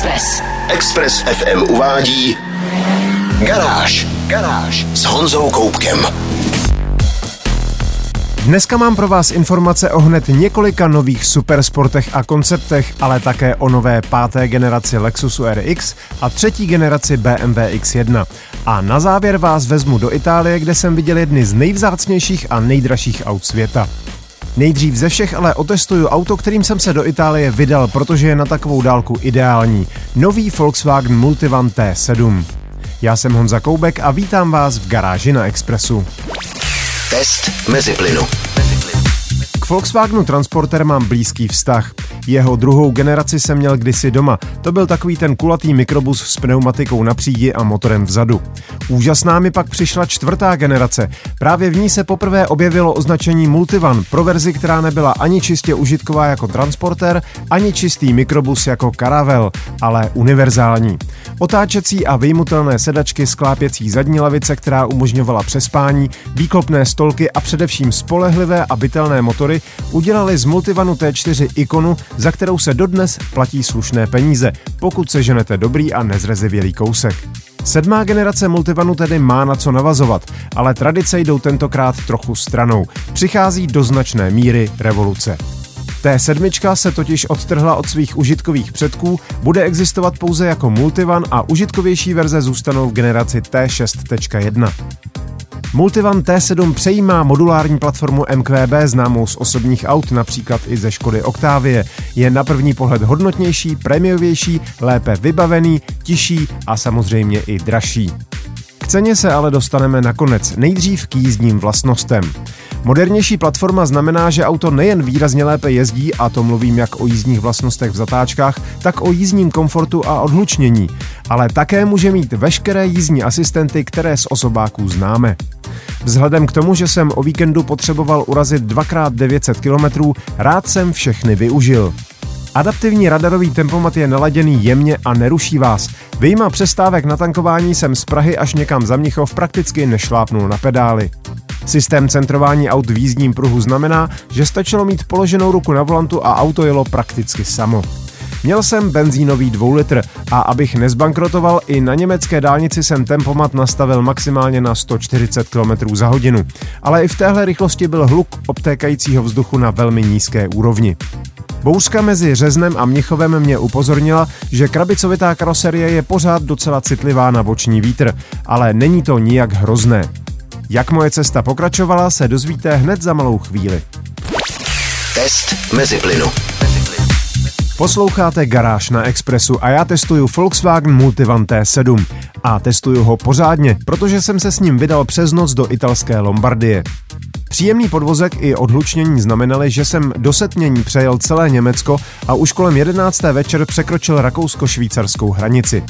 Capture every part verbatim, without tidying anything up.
Express. Express ef em uvádí Garáž. Garáž s Honzou Koubkem. Dneska mám pro vás informace o hned několika nových supersportech a konceptech, ale také o nové páté generaci Lexusu er iks a třetí generaci bé em vé iks jedna. A na závěr vás vezmu do Itálie, kde jsem viděl jedny z nejvzácnějších a nejdražších aut světa. Nejdřív ze všech ale otestuju auto, kterým jsem se do Itálie vydal, protože je na takovou dálku ideální. Nový Volkswagen Multivan té sedm. Já jsem Honza Koubek a vítám vás v garáži na Expressu. Test Meziplynu. K Volkswagenu Transporter mám blízký vztah. Jeho druhou generaci jsem měl kdysi doma. To byl takový ten kulatý mikrobus s pneumatikou na přídi a motorem vzadu. Úžasná mi pak přišla čtvrtá generace. Právě v ní se poprvé objevilo označení Multivan pro verzi, která nebyla ani čistě užitková jako Transporter, ani čistý mikrobus jako Caravelle, ale univerzální. Otáčecí a vyjmutelné sedačky, sklápěcí zadní lavice, která umožňovala přespání, výklopné stolky a především spolehlivé a bitelné motory udělali z Multivanu té čtyři ikonu, za kterou se dodnes platí slušné peníze, pokud seženete dobrý a nezrezivělý kousek. Sedmá generace Multivanu tedy má na co navazovat, ale tradice jdou tentokrát trochu stranou. Přichází do značné míry revoluce. té sedm se totiž odtrhla od svých užitkových předků, bude existovat pouze jako Multivan a užitkovější verze zůstanou v generaci té šest tečka jedna. Multivan té sedm přejímá modulární platformu em kvé bé známou z osobních aut, například i ze Škody Octavie. Je na první pohled hodnotnější, prémiovější, lépe vybavený, tišší a samozřejmě i dražší. K ceně se ale dostaneme nakonec, nejdřív k jízdním vlastnostem. Modernější platforma znamená, že auto nejen výrazně lépe jezdí, a to mluvím jak o jízdních vlastnostech v zatáčkách, tak o jízdním komfortu a odhlučnění, ale také může mít veškeré jízdní asistenty, které z osobáků známe. Vzhledem k tomu, že jsem o víkendu potřeboval urazit dvakrát devět set kilometrů, rád jsem všechny využil. Adaptivní radarový tempomat je naladěný jemně a neruší vás. Vyjma přestávek na tankování jsem z Prahy až někam za Mnichov prakticky nešlápnul na pedály. Systém centrování aut v jízdním pruhu znamená, že stačilo mít položenou ruku na volantu a auto jelo prakticky samo. Měl jsem benzínový dvoulitr a abych nezbankrotoval, i na německé dálnici jsem tempomat nastavil maximálně na sto čtyřicet kilometrů za hodinu. Ale i v téhle rychlosti byl hluk obtékajícího vzduchu na velmi nízké úrovni. Bouřka mezi Řeznem a Mnichovem mě upozornila, že krabicovitá karoserie je pořád docela citlivá na boční vítr, ale není to nijak hrozné. Jak moje cesta pokračovala, se dozvíte hned za malou chvíli. Test Meziplynu. Posloucháte Garáž na Expressu a já testuju Volkswagen Multivan té sedm. A testuju ho pořádně, protože jsem se s ním vydal přes noc do italské Lombardie. Příjemný podvozek i odhlučnění znamenaly, že jsem do setmění přejel celé Německo a už kolem jedenácté večer překročil rakousko-švýcarskou hranici.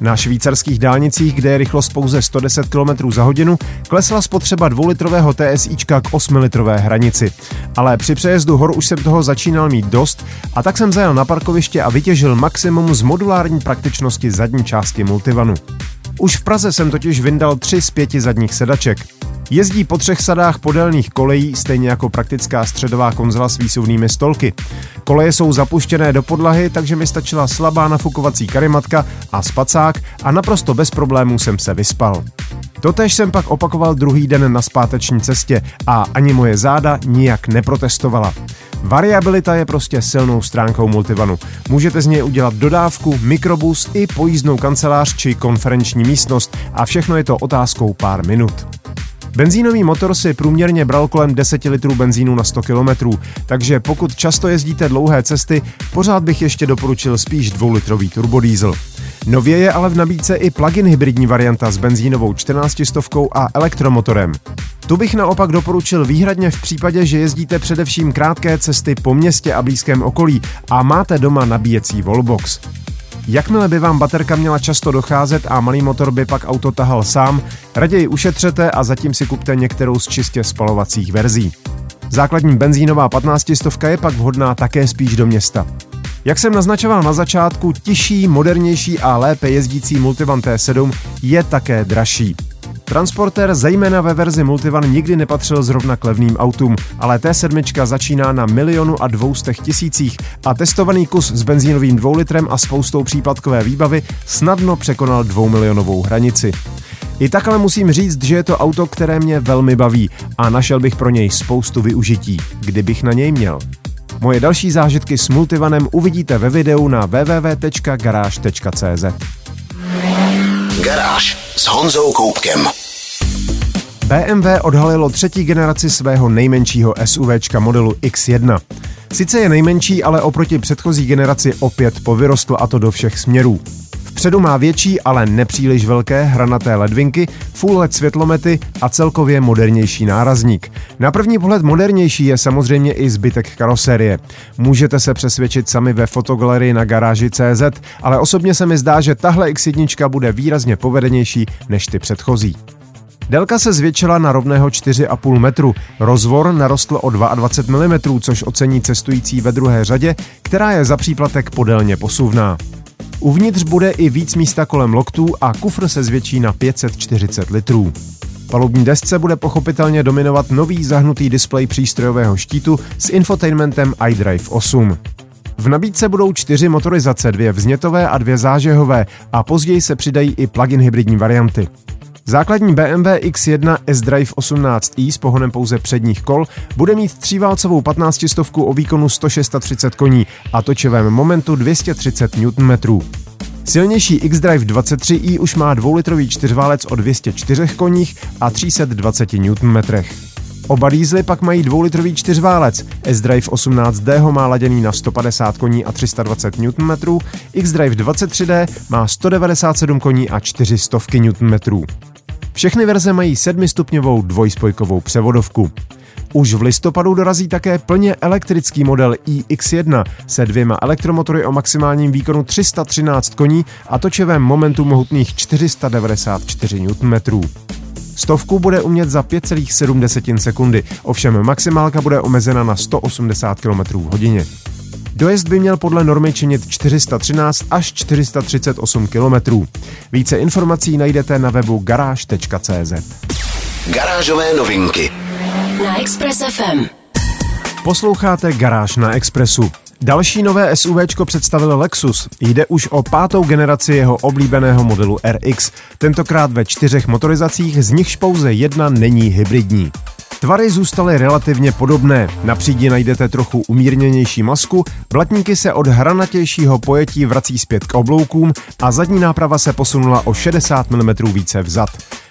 Na švýcarských dálnicích, kde je rychlost pouze sto deset kilometrů za hodinu, klesla spotřeba dvoulitrového TSIčka k osmilitrové hranici. Ale při přejezdu hor už jsem toho začínal mít dost, a tak jsem zajel na parkoviště a vytěžil maximum z modulární praktičnosti zadní části Multivanu. Už v Praze jsem totiž vyndal tři z pěti zadních sedaček. Jezdí po třech sadách podélných kolejí, stejně jako praktická středová konzola s výsuvnými stolky. Koleje jsou zapuštěné do podlahy, takže mi stačila slabá nafukovací karimatka a spacák a naprosto bez problémů jsem se vyspal. Totéž jsem pak opakoval druhý den na zpáteční cestě a ani moje záda nijak neprotestovala. Variabilita je prostě silnou stránkou Multivanu. Můžete z něj udělat dodávku, mikrobus i pojízdnou kancelář či konferenční místnost a všechno je to otázkou pár minut. Benzínový motor si průměrně bral kolem deset litrů benzínu na sto kilometrů, takže pokud často jezdíte dlouhé cesty, pořád bych ještě doporučil spíš dvoulitrový turbodiesel. Nově je ale v nabídce i plug-in hybridní varianta s benzínovou čtrnáctistovkou a elektromotorem. Tu bych naopak doporučil výhradně v případě, že jezdíte především krátké cesty po městě a blízkém okolí a máte doma nabíjecí wallbox. Jakmile by vám baterka měla často docházet a malý motor by pak auto tahal sám, raději ušetřete a zatím si kupte některou z čistě spalovacích verzí. Základní benzínová patnáctistovka je pak vhodná také spíš do města. Jak jsem naznačoval na začátku, tišší, modernější a lépe jezdící Multivan té sedm je také dražší. Transporter zejména ve verzi Multivan nikdy nepatřil zrovna k levným autům, ale té sedm začíná na milionu a dvoustech tisících a testovaný kus s benzínovým dvoulitrovým a spoustou příplatkové výbavy snadno překonal dvoumilionovou hranici. I tak ale musím říct, že je to auto, které mě velmi baví a našel bych pro něj spoustu využití, kdybych na něj měl. Moje další zážitky s Multivanem uvidíte ve videu na w w w tečka garáž tečka c z. Garáž s Honzou Koubkem. bé em vé odhalilo třetí generaci svého nejmenšího SUVčka modelu X jedna. Sice je nejmenší, ale oproti předchozí generaci opět povyrostl, a to do všech směrů. Vpředu má větší, ale nepříliš velké hranaté ledvinky, full el é dé světlomety a celkově modernější nárazník. Na první pohled modernější je samozřejmě i zbytek karoserie. Můžete se přesvědčit sami ve fotogalerii na garáži tečka c z, ale osobně se mi zdá, že tahle X jedna bude výrazně povedenější než ty předchozí. Délka se zvětšila na rovného čtyři a půl metru, rozvor narostl o dvacet dva milimetrů, což ocení cestující ve druhé řadě, která je za příplatek podélně posuvná. Uvnitř bude i víc místa kolem loktů a kufr se zvětší na pět set čtyřicet litrů. Palubní desce bude pochopitelně dominovat nový zahnutý displej přístrojového štítu s infotainmentem iDrive osm. V nabídce budou čtyři motorizace, dvě vznětové a dvě zážehové, a později se přidají i plug-in hybridní varianty. Základní bé em vé X jedna S-Drive osmnáct i s pohonem pouze předních kol bude mít tříválcovou patnáctistovku o výkonu sto třicet šest koní a točivém momentu dvě stě třicet newtonmetrů. Silnější X-Drive dvacet tři i už má dvoulitrový čtyřválec o dvě stě čtyři koních a tři sta dvacet newtonmetrů. Oba diesely pak mají dvoulitrový čtyřválec, S-Drive osmnáct dé ho má laděný na sto padesát koní a tři sta dvacet newtonmetrů, X-Drive dvacet tři dé má sto devadesát sedm koní a čtyři sta newtonmetrů. Všechny verze mají sedmistupňovou dvojspojkovou převodovku. Už v listopadu dorazí také plně elektrický model iX jedna se dvěma elektromotory o maximálním výkonu tři sta třináct koní a točivém momentu mohutných čtyři sta devadesát čtyři newtonmetrů. Stovku bude umět za pět celá sedm sekundy, ovšem maximálka bude omezena na sto osmdesát kilometrů v hodině. Dojezd by měl podle normy činit čtyři sta třináct až čtyři sta třicet osm kilometrů. Více informací najdete na webu garáž tečka c z. Garážové novinky na Express ef em. Posloucháte Garáž na Expressu. Další nové SUVčko představil Lexus. Jde už o pátou generaci jeho oblíbeného modelu er iks, tentokrát ve čtyřech motorizacích, z nichž pouze jedna není hybridní. Tvary zůstaly relativně podobné, na přídi najdete trochu umírněnější masku, blatníky se od hranatějšího pojetí vrací zpět k obloukům a zadní náprava se posunula o šedesát milimetrů více vzad.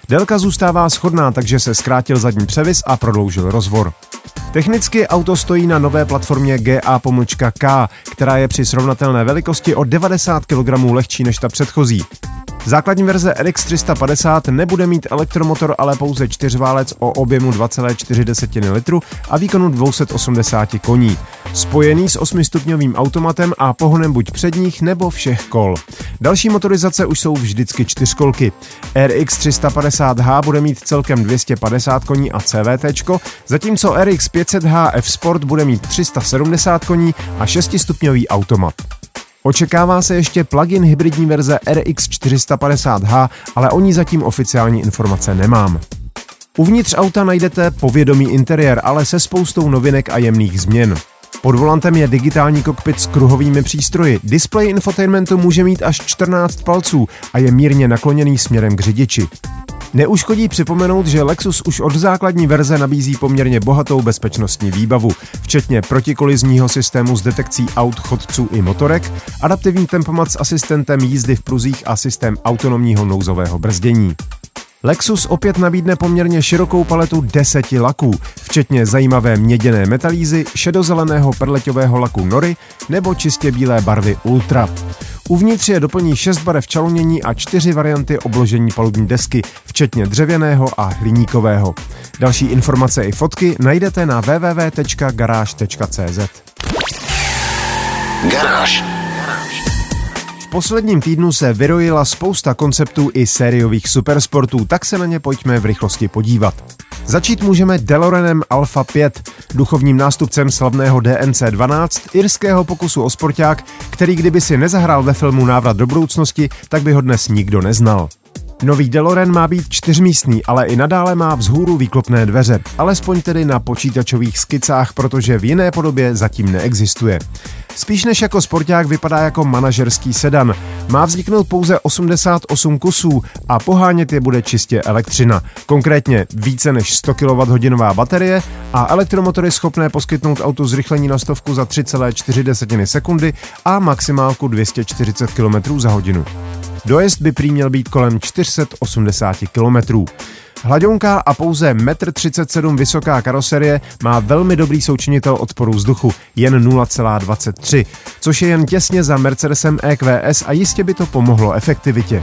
Délka zůstává shodná, takže se zkrátil zadní převis a prodloužil rozvor. Technicky auto stojí na nové platformě G A K, která je při srovnatelné velikosti o devadesát kilogramů lehčí než ta předchozí. Základní verze er iks tři sta padesát nebude mít elektromotor, ale pouze čtyřválec o objemu dva celá čtyři litru a výkonu dvě stě osmdesát koní, spojený s osmistupňovým automatem a pohonem buď předních nebo všech kol. Další motorizace už jsou vždycky čtyřkolky. er iks tři sta padesát há bude mít celkem dvě stě padesát koní a cé vé té, zatímco er iks pět set há F-Sport bude mít tři sta sedmdesát koní a šestistupňový automat. Očekává se ještě plug-in hybridní verze er iks čtyři sta padesát há, ale o ní zatím oficiální informace nemám. Uvnitř auta najdete povědomý interiér, ale se spoustou novinek a jemných změn. Pod volantem je digitální kokpit s kruhovými přístroji, displej infotainmentu může mít až čtrnáct palců a je mírně nakloněný směrem k řidiči. Neuškodí připomenout, že Lexus už od základní verze nabízí poměrně bohatou bezpečnostní výbavu, včetně protikolizního systému s detekcí aut, chodců i motorek, adaptivní tempomat s asistentem jízdy v pruzích a systém autonomního nouzového brzdění. Lexus opět nabídne poměrně širokou paletu deseti laků, včetně zajímavé měděné metalízy, šedozeleného perleťového laku Nory nebo čistě bílé barvy Ultra. Uvnitř je doplní šest barev čalunění a čtyři varianty obložení palubní desky, včetně dřevěného a hliníkového. Další informace i fotky najdete na w w w tečka garáž tečka c z. Garáž. V posledním týdnu se vyrojila spousta konceptů i sériových supersportů, tak se na ně pojďme v rychlosti podívat. Začít můžeme DeLoreanem Alpha pět, duchovním nástupcem slavného D N C dvanáct, irského pokusu o sporták, který kdyby si nezahrál ve filmu Návrat do budoucnosti, tak by ho dnes nikdo neznal. Nový DeLorean má být čtyřmístný, ale i nadále má vzhůru výklopné dveře, alespoň tedy na počítačových skicách, protože v jiné podobě zatím neexistuje. Spíš než jako sporták vypadá jako manažerský sedan. Má vzniknout pouze osmdesát osm kusů a pohánět je bude čistě elektřina. Konkrétně více než sto kilowatthodin baterie a elektromotory schopné poskytnout autu zrychlení na stovku za tři celé čtyři sekundy a maximálku dvě stě čtyřicet kilometrů za hodinu. Dojezd by prý měl být kolem čtyři sta osmdesát kilometrů. Hladěnká a pouze metr třicet sedm vysoká karoserie má velmi dobrý součinitel odporu vzduchu, jen nula celá dvacet tři, což je jen těsně za Mercedesem E Q S a jistě by to pomohlo efektivitě.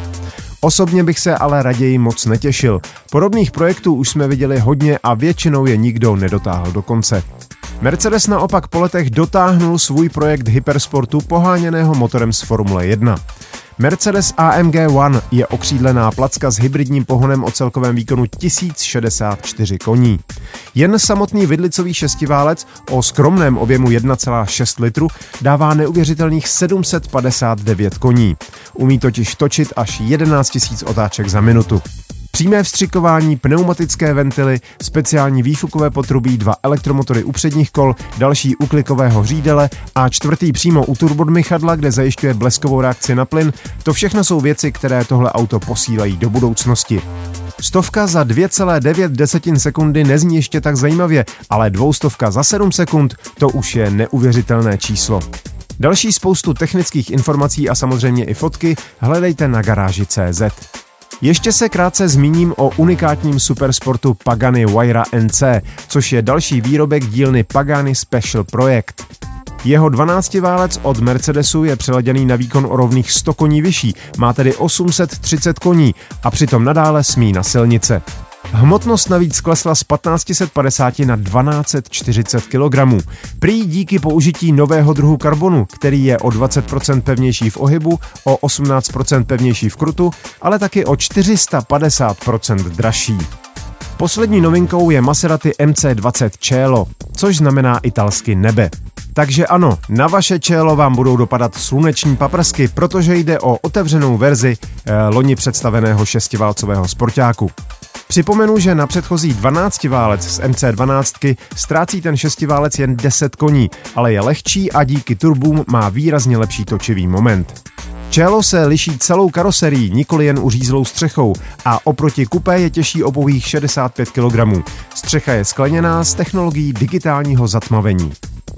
Osobně bych se ale raději moc netěšil. Podobných projektů už jsme viděli hodně a většinou je nikdo nedotáhl do konce. Mercedes naopak po letech dotáhnul svůj projekt hypersportu poháněného motorem z Formule jedna. Mercedes A M G One je okřídlená placka s hybridním pohonem o celkovém výkonu tisíc šedesát čtyři koní. Jen samotný vidlicový šestiválec o skromném objemu jedna celá šest litru dává neuvěřitelných sedm set padesát devět koní. Umí totiž točit až jedenáct tisíc otáček za minutu. Přímé vstřikování, pneumatické ventily, speciální výfukové potrubí, dva elektromotory u předních kol, další u klikového řídele a čtvrtý přímo u turbodmychadla, kde zajišťuje bleskovou reakci na plyn, to všechno jsou věci, které tohle auto posílají do budoucnosti. Stovka za dvě celé devět sekundy nezní ještě tak zajímavě, ale dvoustovka za sedm sekund, to už je neuvěřitelné číslo. Další spoustu technických informací a samozřejmě i fotky hledejte na garáži tečka cz. Ještě se krátce zmíním o unikátním supersportu Pagani Huayra N C, což je další výrobek dílny Pagani Special Projekt. Jeho dvanáctiválec od Mercedesu je přeladěný na výkon o rovných sto koní vyšší, má tedy osm set třicet koní a přitom nadále smí na silnice. Hmotnost navíc klesla z tisíc pět set padesát na tisíc dvě stě čtyřicet kilogramů. Prý díky použití nového druhu karbonu, který je o dvacet procent pevnější v ohybu, o osmnáct procent pevnější v krutu, ale taky o čtyři sta padesát procent dražší. Poslední novinkou je Maserati M C dvacet Cielo, což znamená italsky nebe. Takže ano, na vaše čelo vám budou dopadat sluneční paprsky, protože jde o otevřenou verzi eh, loni představeného šestiválcového sportáku. Připomenu, že na předchozí dvanáctiválec z M C dvanáct ztrácí ten šestiválec jen deset koní, ale je lehčí a díky turbům má výrazně lepší točivý moment. Cielo se liší celou karoserií, nikoli jen uřízlou střechou a oproti kupé je těžší o pouhých šedesát pět kilogramů. Střecha je skleněná s technologií digitálního zatmavení.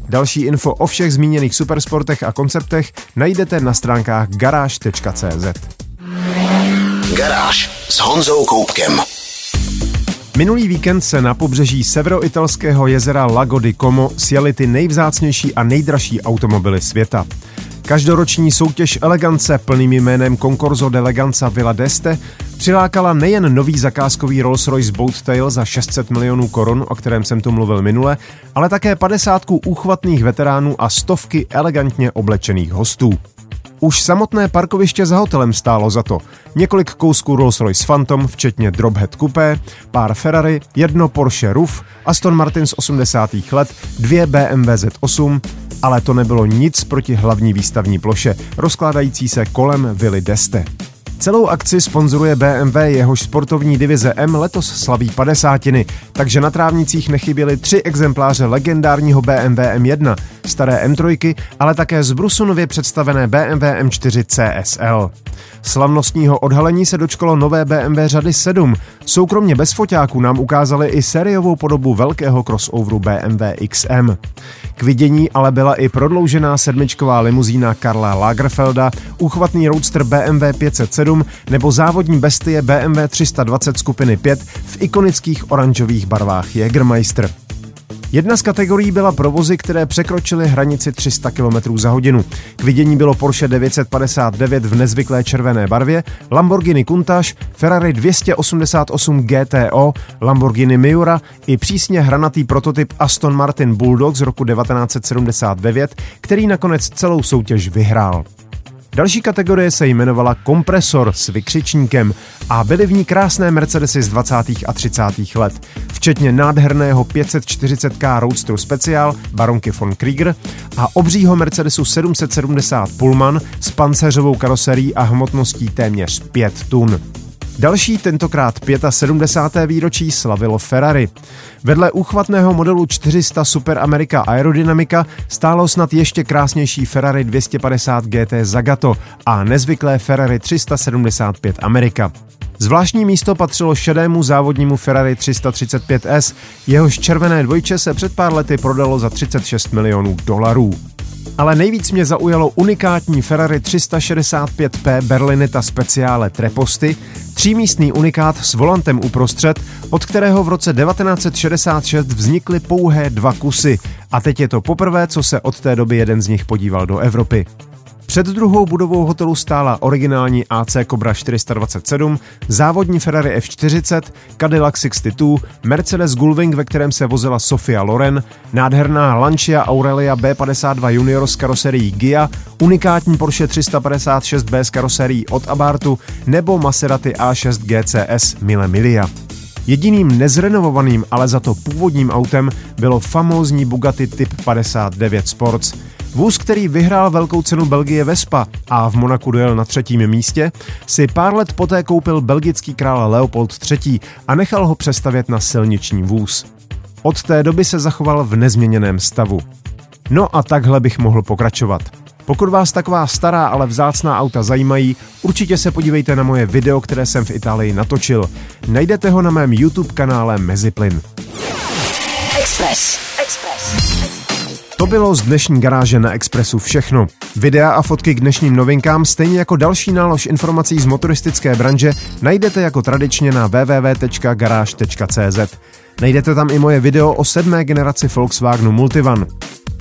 Další info o všech zmíněných supersportech a konceptech najdete na stránkách garáž tečka cz. Garáž s Honzou Koubkem. Minulý víkend se na pobřeží severoitalského jezera Lago di Como sjeli ty nejvzácnější a nejdražší automobily světa. Každoroční soutěž elegance plným jménem Concorso d'Eleganza Villa d'Este přilákala nejen nový zakázkový Rolls-Royce Boat Tail za šest set milionů korun, o kterém jsem tu mluvil minule, ale také padesátku úchvatných veteránů a stovky elegantně oblečených hostů. Už samotné parkoviště za hotelem stálo za to. Několik kousků Rolls-Royce Phantom, včetně Drophead Coupé, pár Ferrari, jedno Porsche R U F, Aston Martin z osmdesátých let, dvě B M W Z osm, ale to nebylo nic proti hlavní výstavní ploše, rozkládající se kolem Vily d'Este. Celou akci sponzoruje B M W, jehož sportovní divize M letos slaví padesátiny, takže na trávnicích nechyběly tři exempláře legendárního B M W M jedna, staré M tři, ale také z Brusu nově představené B M W M čtyři C S L. Slavnostního odhalení se dočkalo nové B M W řady sedm. Soukromě bez foťáků nám ukázali i sériovou podobu velkého crossoveru B M W X M. K vidění ale byla i prodloužená sedmičková limuzína Karla Lagerfelda, úchvatný roadster B M W pět set sedm nebo závodní bestie B M W tři sta dvacet skupiny pět v ikonických oranžových barvách Jägermeister. Jedna z kategorií byla provozy, které překročily hranici tři sta kilometrů za hodinu. K vidění bylo Porsche devět set padesát devět v nezvyklé červené barvě, Lamborghini Countach, Ferrari dvě stě osmdesát osm G T O, Lamborghini Miura i přísně hranatý prototyp Aston Martin Bulldog z roku devatenáct set sedmdesát devět, který nakonec celou soutěž vyhrál. Další kategorie se jmenovala Kompresor s vykřičníkem a byly v ní krásné Mercedesy z dvacátých a třicátých let, včetně nádherného pět set čtyřicet ká Roadsteru Special baronky von Krieger a obřího Mercedesu sedm set sedmdesát Pullman s pancéřovou karoserií a hmotností téměř pět tun. Další, tentokrát sedmdesátého pátého výročí, slavilo Ferrari. Vedle úchvatného modelu čtyři sta Super America Aerodynamica stálo snad ještě krásnější Ferrari dvě stě padesát gé té Zagato a nezvyklé Ferrari tři sta sedmdesát pět America. Zvláštní místo patřilo šedému závodnímu Ferrari tři sta třicet pět es, jehož červené dvojče se před pár lety prodalo za třicet šest milionů dolarů. Ale nejvíc mě zaujalo unikátní Ferrari tři sta šedesát pět pé Berlinetta Speciale Tre Posti, třímístný unikát s volantem uprostřed, od kterého v roce devatenáct set šedesát šest vznikly pouhé dva kusy a teď je to poprvé, co se od té doby jeden z nich podíval do Evropy. Před druhou budovou hotelu stála originální á cé Cobra čtyři sta dvacet sedm, závodní Ferrari ef čtyřicet, Cadillac šedesát dva, Mercedes Gullwing, ve kterém se vozila Sofia Loren, nádherná Lancia Aurelia bé padesát dva Junior s karoserií Gia, unikátní Porsche tři sta padesát šest bé s karoserií od Abarthu nebo Maserati á šest gé cé es Mille Miglia. Jediným nezrenovovaným, ale za to původním autem bylo famózní Bugatti Typ padesát devět Sports. Vůz, který vyhrál velkou cenu Belgie Vespa a v Monaku dojel na třetím místě, si pár let poté koupil belgický král Leopold třetí a nechal ho přestavět na silniční vůz. Od té doby se zachoval v nezměněném stavu. No a takhle bych mohl pokračovat. Pokud vás taková stará, ale vzácná auta zajímají, určitě se podívejte na moje video, které jsem v Itálii natočil. Najdete ho na mém YouTube kanále Meziplin. Express. Express. To bylo z dnešní garáže na Expressu všechno. Videa a fotky k dnešním novinkám, stejně jako další nálož informací z motoristické branže, najdete jako tradičně na w w w tečka garáž tečka cz. Najdete tam i moje video o sedmé generaci Volkswagenu Multivan.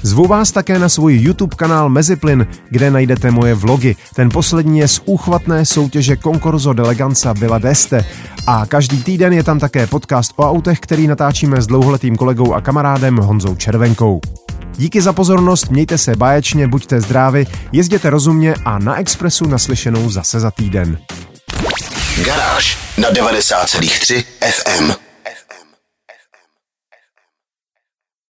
Zvu vás také na svůj YouTube kanál Meziplin, kde najdete moje vlogy. Ten poslední je z úchvatné soutěže Concorso d'Eleganza Villa d'Este. A každý týden je tam také podcast o autech, který natáčíme s dlouholetým kolegou a kamarádem Honzou Červenkou. Díky za pozornost, mějte se báječně, buďte zdraví, jezděte rozumně a na Expressu naslyšenou zase za týden. Garáž na devadesát celá tři ef em.